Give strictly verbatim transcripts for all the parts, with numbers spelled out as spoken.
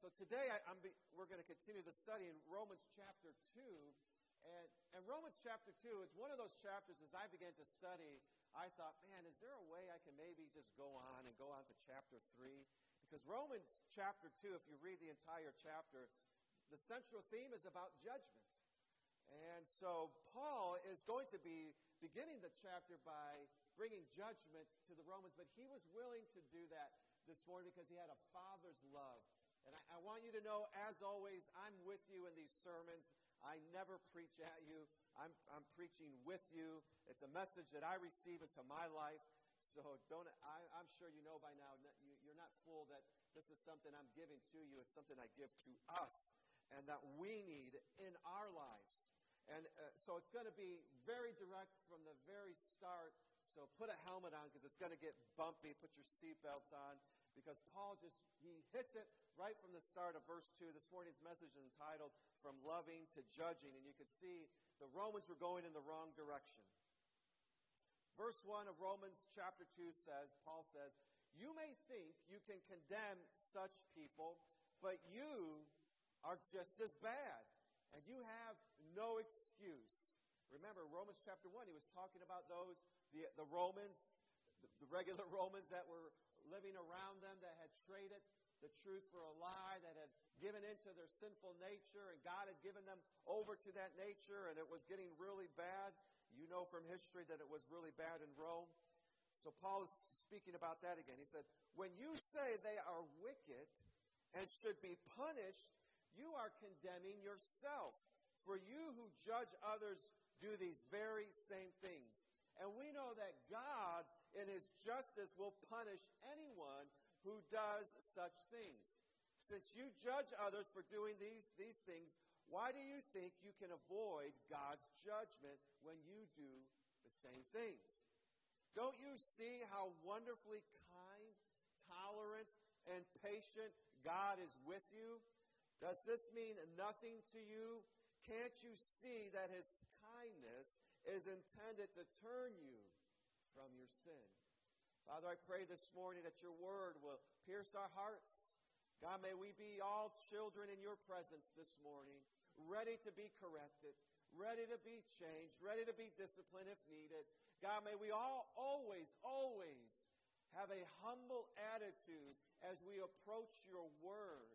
So today I, I'm be, we're going to continue the study in Romans chapter two. And, and Romans chapter two, it's one of those chapters as I began to study, I thought, man, is there a way I can maybe just go on and go on to chapter three? Because Romans chapter two, if you read the entire chapter, the central theme is about judgment. And so Paul is going to be beginning the chapter by bringing judgment to the Romans, but he was willing to do that this morning because he had a father's love. And I, I want you to know, as always, I'm with you in these sermons. I never preach at you. I'm, I'm preaching with you. It's a message that I receive into my life. So don't. I, I'm sure you know by now, you, you're not fooled that this is something I'm giving to you. It's something I give to us and that we need in our lives. And uh, so it's going to be very direct from the very start. So put a helmet on because it's going to get bumpy. Put your seatbelts on because Paul just, he hits it right from the start of verse two. This morning's message is entitled, From Loving to Judging. And you can see the Romans were going in the wrong direction. Verse one of Romans chapter two says, Paul says, you may think you can condemn such people, but you are just as bad, and you have no excuse. Remember, Romans chapter one, he was talking about those, the, the Romans, the, the regular Romans that were living around them, that had traded the truth for a lie, that had given into their sinful nature, and God had given them over to that nature, and it was getting really bad. You know from history that it was really bad in Rome. So Paul is speaking about that again. He said, when you say they are wicked and should be punished, you are condemning yourself. For you who judge others do these very same things. And we know that God in his justice will punish anyone who does such things. Since you judge others for doing these, these things, why do you think you can avoid God's judgment when you do the same things? Don't you see how wonderfully kind, tolerant, and patient God is with you? Does this mean nothing to you? Can't you see that his kindness is intended to turn you from your sin? Father, I pray this morning that your word will pierce our hearts. God, may we be all children in your presence this morning, ready to be corrected, ready to be changed, ready to be disciplined if needed. God, may we all always, always have a humble attitude as we approach your word,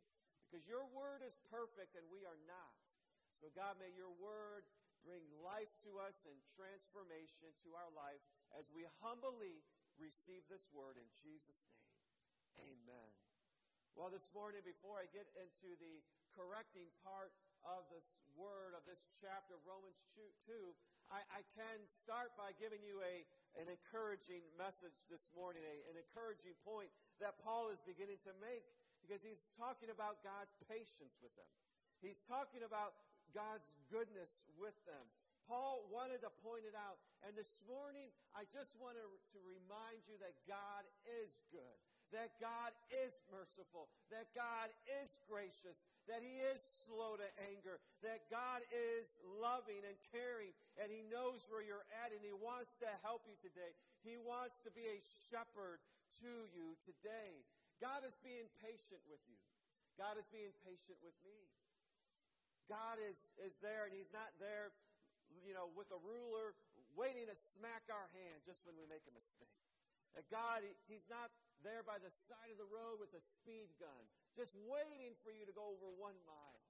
because your word is perfect and we are not. So God, may your word bring life to us and transformation to our life as we humbly receive this word in Jesus' name. Amen. Well, this morning, before I get into the correcting part of this word, of this chapter of Romans two, I, I can start by giving you a, an encouraging message this morning, a, an encouraging point that Paul is beginning to make, because he's talking about God's patience with them. He's talking about God's goodness with them. Paul wanted to point it out, and this morning, I just want to, to remind you that God is good. That God is merciful, that God is gracious, that he is slow to anger, that God is loving and caring, and he knows where you're at, and he wants to help you today. He wants to be a shepherd to you today. God is being patient with you. God is being patient with me. God is, is there, and he's not there, you know, with a ruler waiting to smack our hand just when we make a mistake. That God, he, he's not there by the side of the road with a speed gun, just waiting for you to go over one mile.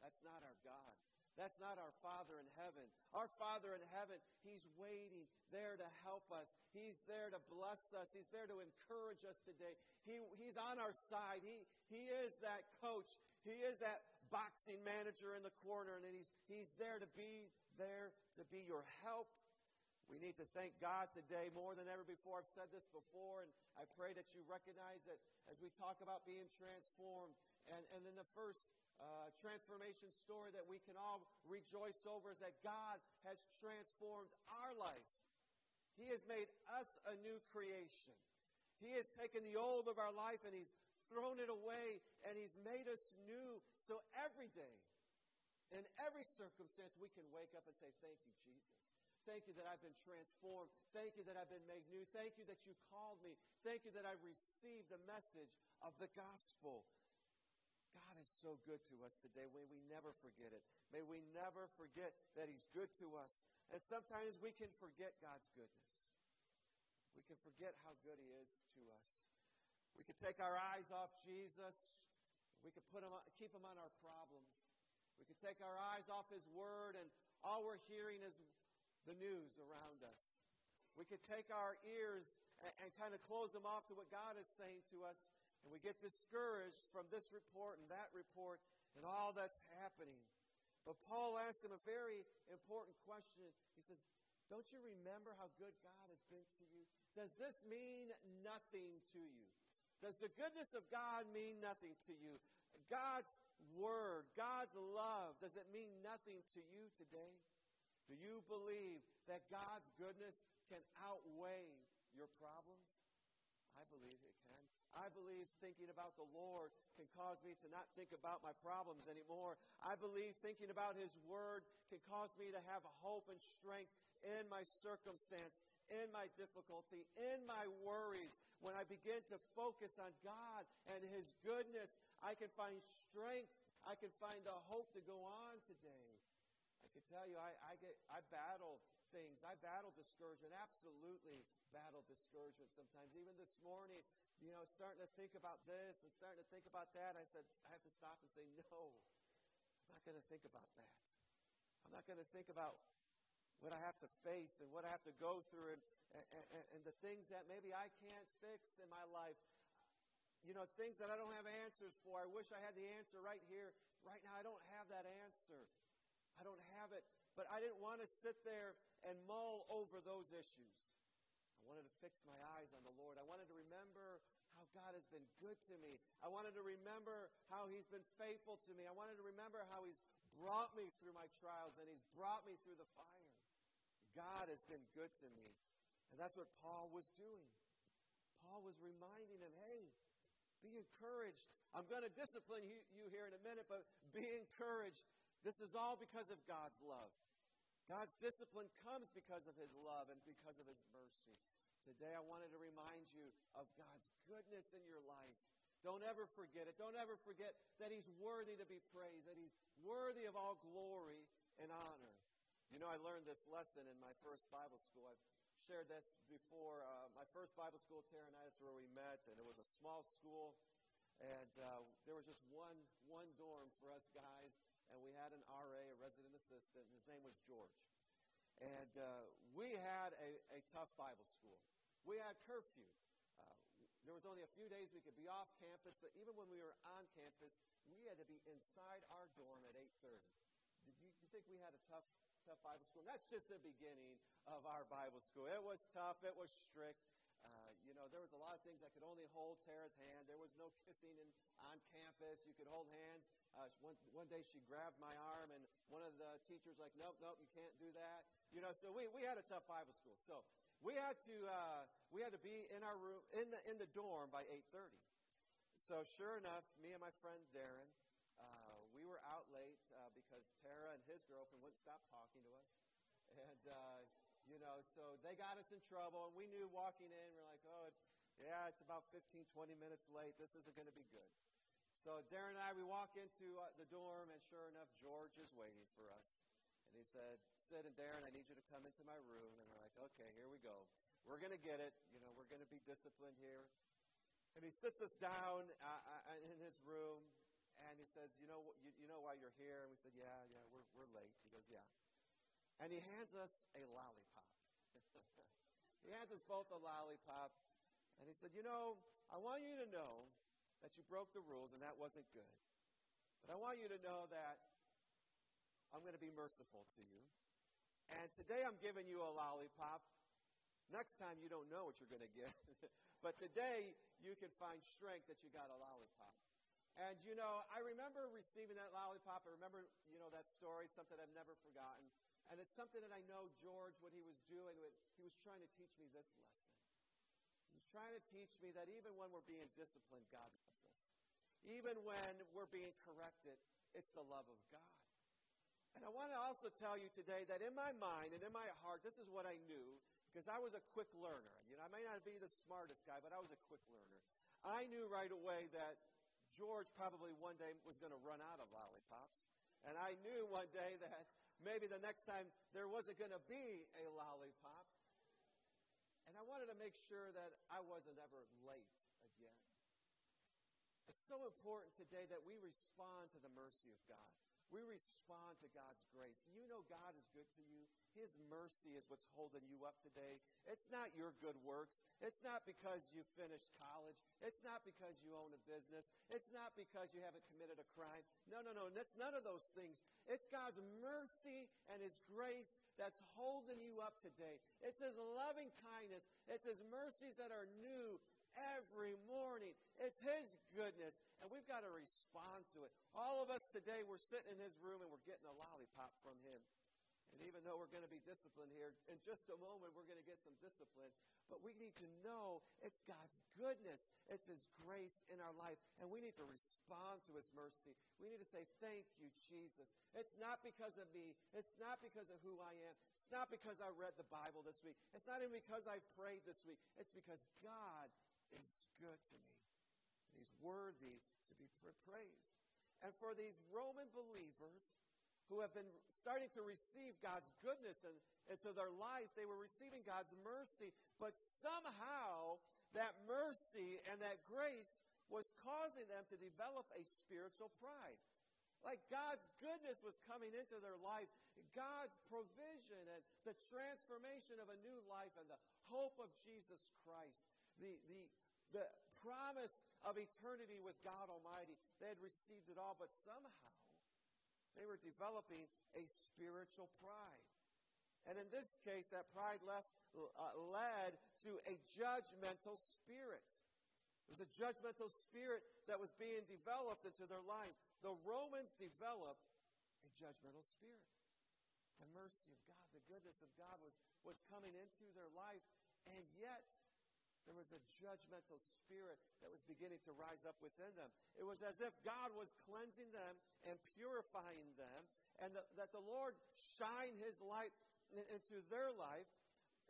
That's not our God. That's not our Father in heaven. Our Father in heaven, he's waiting there to help us. He's there to bless us. He's there to encourage us today. He, he's on our side. He, he is that coach. He is that boxing manager in the corner, and he's, he's there to be there to be your help. We need to thank God today more than ever before. I've said this before, and I pray that you recognize it as we talk about being transformed. And, and then the first uh, transformation story that we can all rejoice over is that God has transformed our life. He has made us a new creation. He has taken the old of our life, and he's thrown it away, and he's made us new. So every day, in every circumstance, we can wake up and say, thank you, Jesus. Thank you that I've been transformed. Thank you that I've been made new. Thank you that you called me. Thank you that I received the message of the gospel. God is so good to us today. May we never forget it. May we never forget that He's good to us. And sometimes we can forget God's goodness. We can forget how good He is to us. We can take our eyes off Jesus. We can put him, keep Him on our problems. We can take our eyes off His Word, and all we're hearing is the news around us. We can take our ears and, and kind of close them off to what God is saying to us, and we get discouraged from this report and that report and all that's happening. But Paul asks him a very important question. He says, don't you remember how good God has been to you? Does this mean nothing to you? Does the goodness of God mean nothing to you? God's Word, God's love, does it mean nothing to you today? Do you believe that God's goodness can outweigh your problems? I believe it can. I believe thinking about the Lord can cause me to not think about my problems anymore. I believe thinking about His Word can cause me to have hope and strength in my circumstance, in my difficulty, in my worries. When I begin to focus on God and His goodness, I can find strength. I can find a hope to go on today. I can tell you, I, I get, I battle things. I battle discouragement. Absolutely battle discouragement sometimes. Even this morning, you know, starting to think about this and starting to think about that, I said, I have to stop and say, no, I'm not going to think about that. I'm not going to think about what I have to face and what I have to go through and, and, and the things that maybe I can't fix in my life. You know, things that I don't have answers for. I wish I had the answer right here. Right now, I don't have that answer. I don't have it. But I didn't want to sit there and mull over those issues. I wanted to fix my eyes on the Lord. I wanted to remember how God has been good to me. I wanted to remember how He's been faithful to me. I wanted to remember how He's brought me through my trials and He's brought me through the fire. God has been good to me. And that's what Paul was doing. Paul was reminding him, hey, be encouraged. I'm going to discipline you, you here in a minute, but be encouraged. This is all because of God's love. God's discipline comes because of His love and because of His mercy. Today, I wanted to remind you of God's goodness in your life. Don't ever forget it. Don't ever forget that He's worthy to be praised, that He's worthy of all glory and honor. You know, I learned this lesson in my first Bible school. I've shared this before. Uh, my first Bible school, Terranitis, where we met, and it was a small school, and uh, there was just one one dorm for us guys. And we had an R A, a resident assistant. His name was George. And uh, we had a, a tough Bible school. We had curfew. Uh, there was only a few days we could be off campus, but even when we were on campus, we had to be inside our dorm at eight thirty. Did you, you think we had a tough, tough Bible school? And that's just the beginning of our Bible school. It was tough. It was strict. Uh, you know, there was a lot of things I could only hold Tara's hand. There was no kissing in, on campus. You could hold hands. Uh, one, one day she grabbed my arm, and one of the teachers like, nope, nope, you can't do that. You know, so we, we had a tough Bible school. So we had to uh, we had to be in our room in the in the dorm by eight thirty. So sure enough, me and my friend Darren, uh, we were out late uh, because Tara and his girlfriend wouldn't stop talking to us, and. Uh, You know, so they got us in trouble, and we knew walking in, we're like, oh, it, yeah, it's about fifteen, twenty minutes late. This isn't going to be good. So Darren and I, we walk into uh, the dorm, and sure enough, George is waiting for us. And he said, Sid and Darren, I need you to come into my room. And we're like, okay, here we go. We're going to get it. You know, we're going to be disciplined here. And he sits us down uh, in his room, and he says, you know you, you know why you're here? And we said, yeah, yeah, we're we're late. He goes, yeah. And he hands us a lollipop. He hands us both a lollipop. And he said, you know, I want you to know that you broke the rules and that wasn't good. But I want you to know that I'm going to be merciful to you. And today I'm giving you a lollipop. Next time you don't know what you're going to get. But today you can find strength that you got a lollipop. And, you know, I remember receiving that lollipop. I remember, you know, that story, something I've never forgotten. And it's something that I know George, what he was doing, what he was trying to teach me this lesson. He was trying to teach me that even when we're being disciplined, God loves us. Even when we're being corrected, it's the love of God. And I want to also tell you today that in my mind and in my heart, this is what I knew, because I was a quick learner. You know, I may not be the smartest guy, but I was a quick learner. I knew right away that George probably one day was going to run out of lollipops. And I knew one day that maybe the next time there wasn't going to be a lollipop. And I wanted to make sure that I wasn't ever late again. It's so important today that we respond to the mercy of God. We respond to God's grace. Do you know God is good to you? His mercy is what's holding you up today. It's not your good works. It's not because you finished college. It's not because you own a business. It's not because you haven't committed a crime. No, no, no. That's none of those things. It's God's mercy and His grace that's holding you up today. It's His loving kindness. It's His mercies that are new every morning. It's His goodness, and we've got to respond to it. All of us today, we're sitting in His room, and we're getting a lollipop from Him. And even though we're going to be disciplined here, in just a moment, we're going to get some discipline. But we need to know it's God's goodness. It's His grace in our life, and we need to respond to His mercy. We need to say, thank you, Jesus. It's not because of me. It's not because of who I am. It's not because I read the Bible this week. It's not even because I've prayed this week. It's because God is good to me. And He's worthy to be praised. And for these Roman believers who have been starting to receive God's goodness and into their life, they were receiving God's mercy, but somehow that mercy and that grace was causing them to develop a spiritual pride. Like God's goodness was coming into their life, God's provision and the transformation of a new life and the hope of Jesus Christ. The, the the promise of eternity with God Almighty, they had received it all, but somehow they were developing a spiritual pride. And in this case, that pride left, uh, led to a judgmental spirit. It was a judgmental spirit that was being developed into their life. The Romans developed a judgmental spirit. The mercy of God, the goodness of God was, was coming into their life, and yet there was a judgmental spirit that was beginning to rise up within them. It was as if God was cleansing them and purifying them, and the, that the Lord shined His light into their life,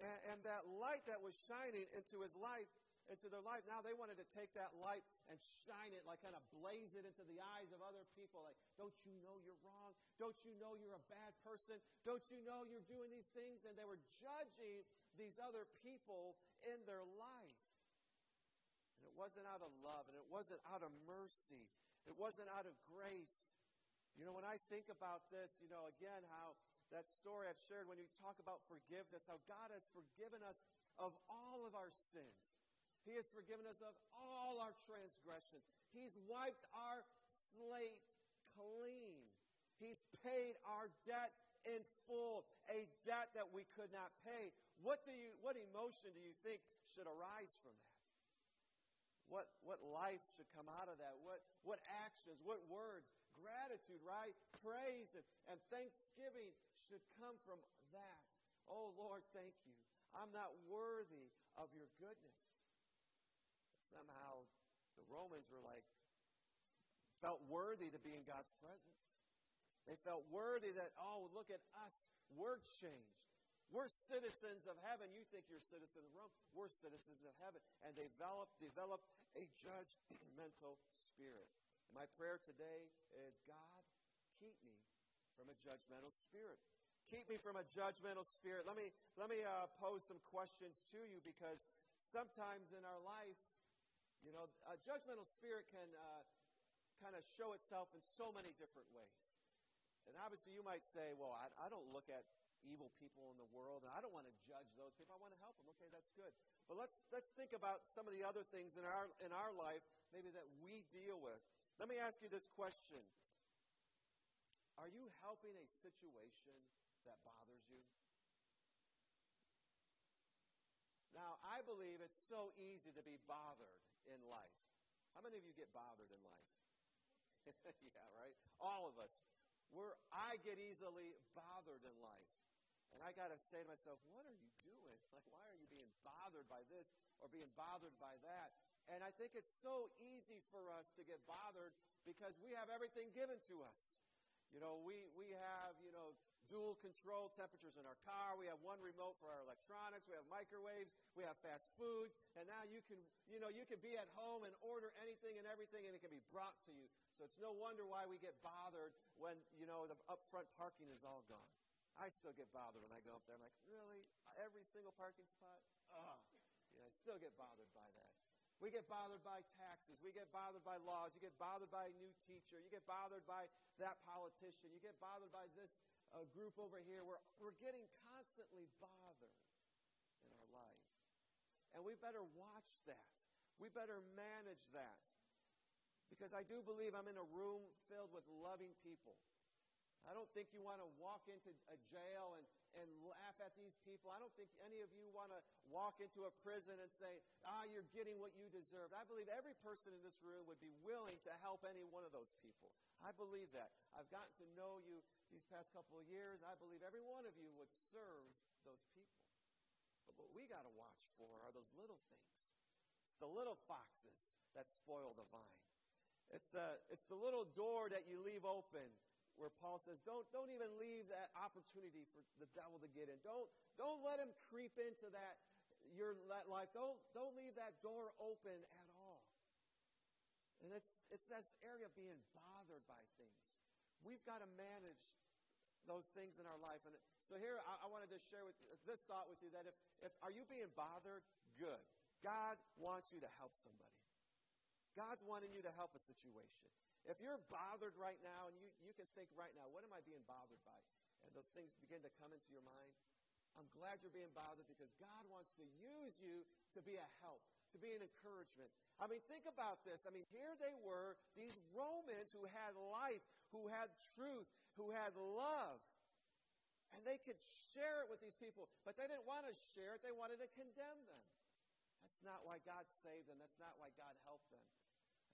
and, and that light that was shining into His life, into their life, now they wanted to take that light and shine it, like kind of blaze it into the eyes of other people. Like, don't you know you're wrong? Don't you know you're a bad person? Don't you know you're doing these things? And they were judging these other people in their life. And it wasn't out of love, and it wasn't out of mercy. It wasn't out of grace. You know, when I think about this, you know, again, how that story I've shared when you talk about forgiveness, how God has forgiven us of all of our sins. He has forgiven us of all our transgressions. He's wiped our slate clean. He's paid our debt in full, a debt that we could not pay. What do you? What emotion do you think should arise from that? What what life should come out of that? What what actions? What words? Gratitude, right? Praise and, and thanksgiving should come from that. Oh Lord, thank you. I'm not worthy of your goodness. But somehow the Romans were like felt worthy to be in God's presence. They felt worthy that, oh, look at us. We're changed. We're citizens of heaven. You think you're citizens of Rome. We're citizens of heaven. And they developed, developed a judgmental spirit. And my prayer today is, God, keep me from a judgmental spirit. Keep me from a judgmental spirit. Let me, let me uh, pose some questions to you, because sometimes in our life, you know, a judgmental spirit can uh, kind of show itself in so many different ways. And obviously you might say, well, I, I don't look at evil people in the world, and I don't want to judge those people. I want to help them. Okay, that's good. But let's let's think about some of the other things in our in our life maybe that we deal with. Let me ask you this question. Are you helping a situation that bothers you? Now, I believe it's so easy to be bothered in life. How many of you get bothered in life? Yeah, right? All of us. Where I get easily bothered in life. And I got to say to myself, what are you doing? Like, why are you being bothered by this or being bothered by that? And I think it's so easy for us to get bothered because we have everything given to us. You know, we, we have, you know, dual control temperatures in our car. We have one remote for our electronics. We have microwaves. We have fast food. And now you can, you know, you can be at home and order anything and everything, and it can be brought to you. So it's no wonder why we get bothered when, you know, the upfront parking is all gone. I still get bothered when I go up there. I'm like, really? Every single parking spot? Oh, yeah, I still get bothered by that. We get bothered by taxes. We get bothered by laws. You get bothered by a new teacher. You get bothered by that politician. You get bothered by this uh, group over here. We're, we're getting constantly bothered in our life. And we better watch that. We better manage that. Because I do believe I'm in a room filled with loving people. I don't think you want to walk into a jail and, and laugh at these people. I don't think any of you want to walk into a prison and say, ah, you're getting what you deserve. I believe every person in this room would be willing to help any one of those people. I believe that. I've gotten to know you these past couple of years. I believe every one of you would serve those people. But what we got to watch for are those little things. It's the little foxes that spoil the vine. It's the, it's the little door that you leave open, where Paul says, don't, don't even leave that opportunity for the devil to get in. Don't, don't let him creep into that, your that life. Don't, don't leave that door open at all. And it's, it's this area of being bothered by things. We've got to manage those things in our life. And so here, I, I wanted to share with this thought with you that if, if, are you being bothered? Good. God wants you to help somebody. God's wanting you to help a situation. If you're bothered right now, and you, you can think right now, what am I being bothered by? And those things begin to come into your mind. I'm glad you're being bothered because God wants to use you to be a help, to be an encouragement. I mean, think about this. I mean, here they were, these Romans who had life, who had truth, who had love. And they could share it with these people, but they didn't want to share it. They wanted to condemn them. That's not why God saved them. That's not why God helped them.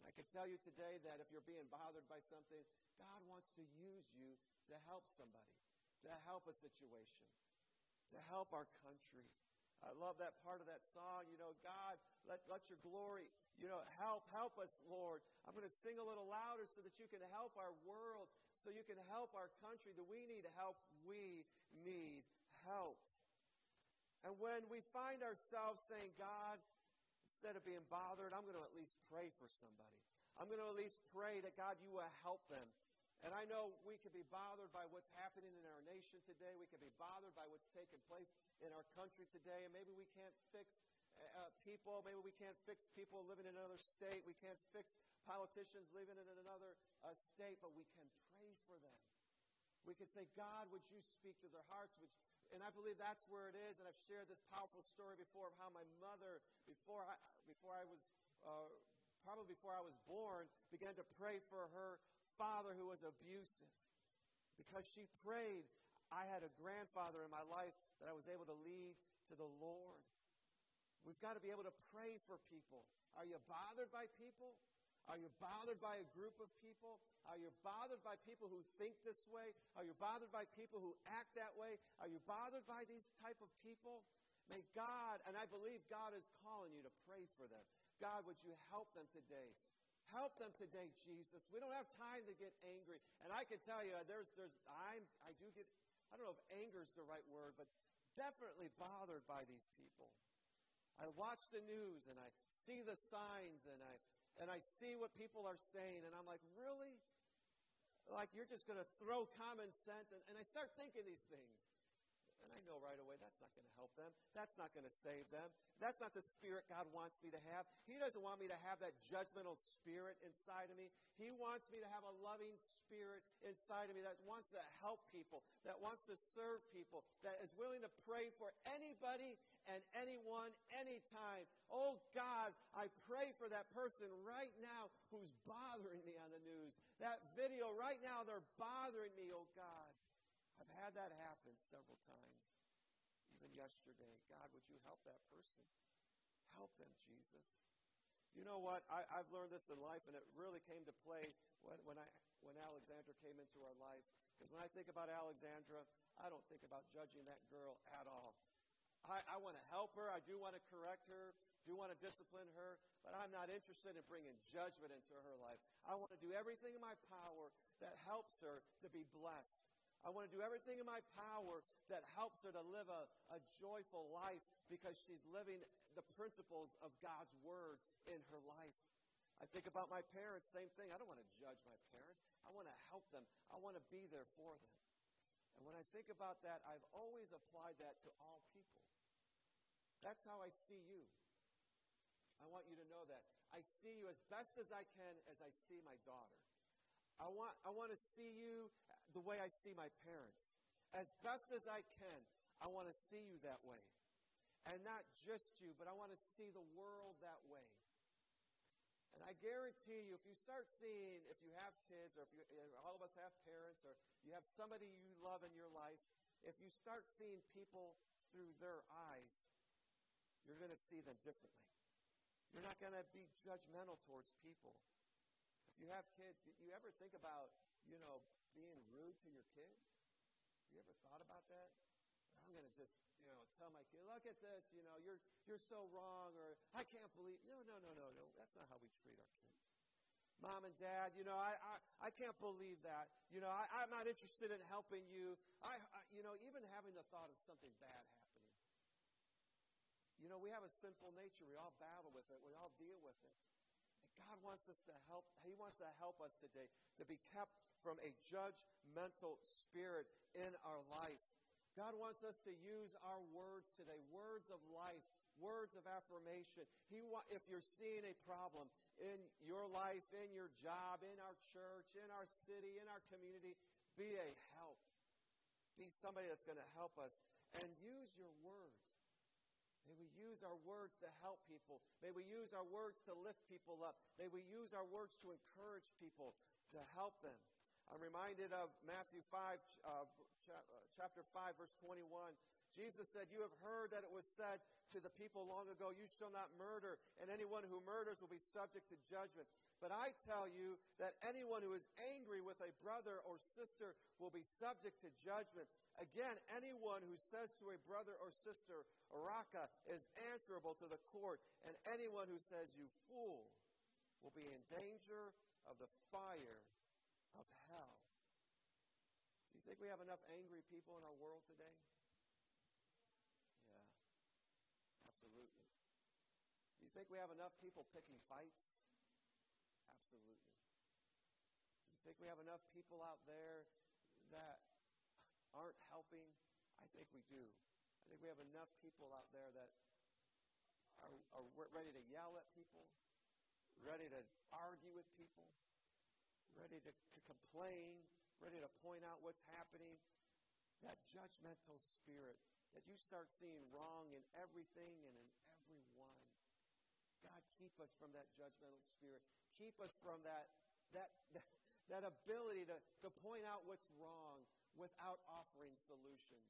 And I can tell you today that if you're being bothered by something, God wants to use you to help somebody, to help a situation, to help our country. I love that part of that song. You know, God, let, let your glory, you know, help, help us, Lord. I'm going to sing a little louder so that you can help our world, so you can help our country. Do we need help? We need help. And when we find ourselves saying, God, instead of being bothered, I'm going to at least pray for somebody. I'm going to at least pray that, God, you will help them. And I know we can be bothered by what's happening in our nation today. We can be bothered by what's taking place in our country today. And maybe we can't fix uh, people. Maybe we can't fix people living in another state. We can't fix politicians living in another uh, state. But we can pray for them. We can say, God, would you speak to their hearts? Would you? And I believe that's where it is. And I've shared this powerful story before of how my mother, before I, before I was, uh, probably before I was born, began to pray for her father who was abusive. Because she prayed, I had a grandfather in my life that I was able to lead to the Lord. We've got to be able to pray for people. Are you bothered by people? Are you bothered by a group of people? Are you bothered by people who think this way? Are you bothered by people who act that way? Are you bothered by these type of people? May God, and I believe God is calling you to pray for them. God, would you help them today? Help them today, Jesus. We don't have time to get angry. And I can tell you, there's, there's, I'm, I do get, I don't know if anger is the right word, but definitely bothered by these people. I watch the news and I see the signs and I, And I see what people are saying, and I'm like, really? Like, you're just going to throw common sense? And, and I start thinking these things. And I know right away that's not going to help them. That's not going to save them. That's not the spirit God wants me to have. He doesn't want me to have that judgmental spirit inside of me. He wants me to have a loving spirit inside of me that wants to help people, that wants to serve people, that is willing to pray for anybody and anyone, anytime. Oh, God, I pray for that person right now who's bothering me on the news. That video right now, they're bothering me, oh, God. I've had that happen several times, even yesterday. God, would you help that person? Help them, Jesus. You know what? I, I've learned this in life, and it really came to play when, when, I, when Alexandra came into our life. Because when I think about Alexandra, I don't think about judging that girl at all. I, I want to help her. I do want to correct her. Do want to discipline her. But I'm not interested in bringing judgment into her life. I want to do everything in my power that helps her to be blessed. I want to do everything in my power that helps her to live a, a joyful life because she's living the principles of God's Word in her life. I think about my parents, same thing. I don't want to judge my parents. I want to help them. I want to be there for them. And when I think about that, I've always applied that to all people. That's how I see you. I want you to know that. I see you as best as I can as I see my daughter. I want, I want to see you the way I see my parents. As best as I can, I want to see you that way. And not just you, but I want to see the world that way. And I guarantee you, if you start seeing, if you have kids, or if you, all of us have parents, or you have somebody you love in your life, if you start seeing people through their eyes, you're going to see them differently. You're not going to be judgmental towards people. If you have kids, do you ever think about, you know, being rude to your kids? You ever thought about that? I'm going to just, you know, tell my kid, look at this, you know, you're you're so wrong, or I can't believe, no, no, no, no, no, that's not how we treat our kids. Mom and Dad, you know, I I, I can't believe that. You know, I, I'm not interested in helping you. I, I, you know, even having the thought of something bad happening. You know, we have a sinful nature. We all battle with it. We all deal with it. God wants us to help. He wants to help us today to be kept from a judgmental spirit in our life. God wants us to use our words today, words of life, words of affirmation. He wa- if you're seeing a problem in your life, in your job, in our church, in our city, in our community, be a help. Be somebody that's going to help us. And use your words. May we use our words to help people. May we use our words to lift people up. May we use our words to encourage people, to help them. I'm reminded of Matthew five, uh, chapter five, verse twenty-one. Jesus said, "You have heard that it was said to the people long ago, 'You shall not murder, and anyone who murders will be subject to judgment.' But I tell you that anyone who is angry with a brother or sister will be subject to judgment. Again, anyone who says to a brother or sister, 'Raca,' is answerable to the court. And anyone who says, 'You fool,' will be in danger of the fire of hell." Do you think we have enough angry people in our world today? Yeah, absolutely. Do you think we have enough people picking fights? Absolutely. Do you think we have enough people out there that aren't helping? I think we do. I think we have enough people out there that are, are ready to yell at people, ready to argue with people, ready to, to complain, ready to point out what's happening. That judgmental spirit that you start seeing wrong in everything and in everyone. God, keep us from that judgmental spirit. Keep us from that that that, that ability to, to point out what's wrong without offering solutions.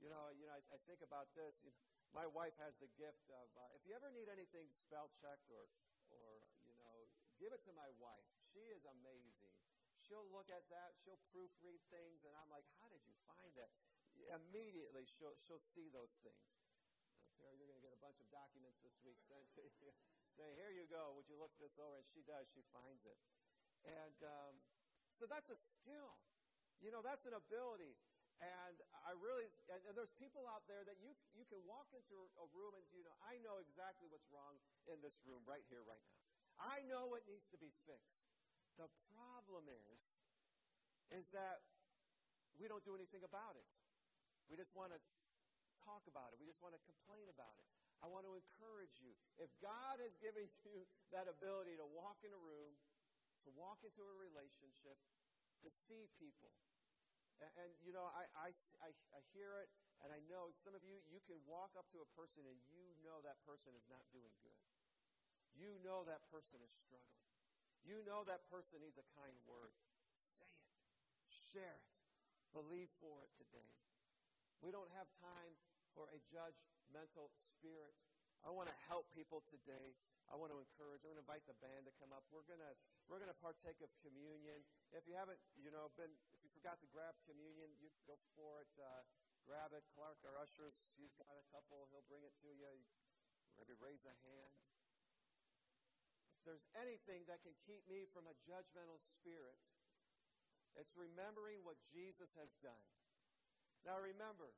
You know, you know. I, I think about this. You know, my wife has the gift of, uh, if you ever need anything spell checked or, or you know, give it to my wife. She is amazing. She'll look at that. She'll proofread things, and I'm like, how did you find that? Immediately, she'll she'll see those things. Now, Tara, you're going to get a bunch of documents this week sent to you. Say, here you go. Would you look this over? And she does. She finds it. And um, so that's a skill. You know, that's an ability, and I really, and, and there's people out there that you you can walk into a room and, you know, I know exactly what's wrong in this room right here, right now. I know what needs to be fixed. The problem is, is that we don't do anything about it. We just want to talk about it. We just want to complain about it. I want to encourage you. If God has given you that ability to walk in a room, to walk into a relationship, to see people, and, and you know, I, I, I hear it, and I know some of you, you can walk up to a person and you know that person is not doing good. You know that person is struggling. You know that person needs a kind word. Say it. Share it. Believe for it today. We don't have time for a judgmental spirit. I want to help people today. I want to encourage. I'm going to invite the band to come up. We're going to we're going to partake of communion. If you haven't, you know, been if you forgot to grab communion, you go for it. Uh, grab it. Clark, our ushers, he's got a couple. He'll bring it to you. Maybe raise a hand. If there's anything that can keep me from a judgmental spirit, It's remembering what Jesus has done. Now remember,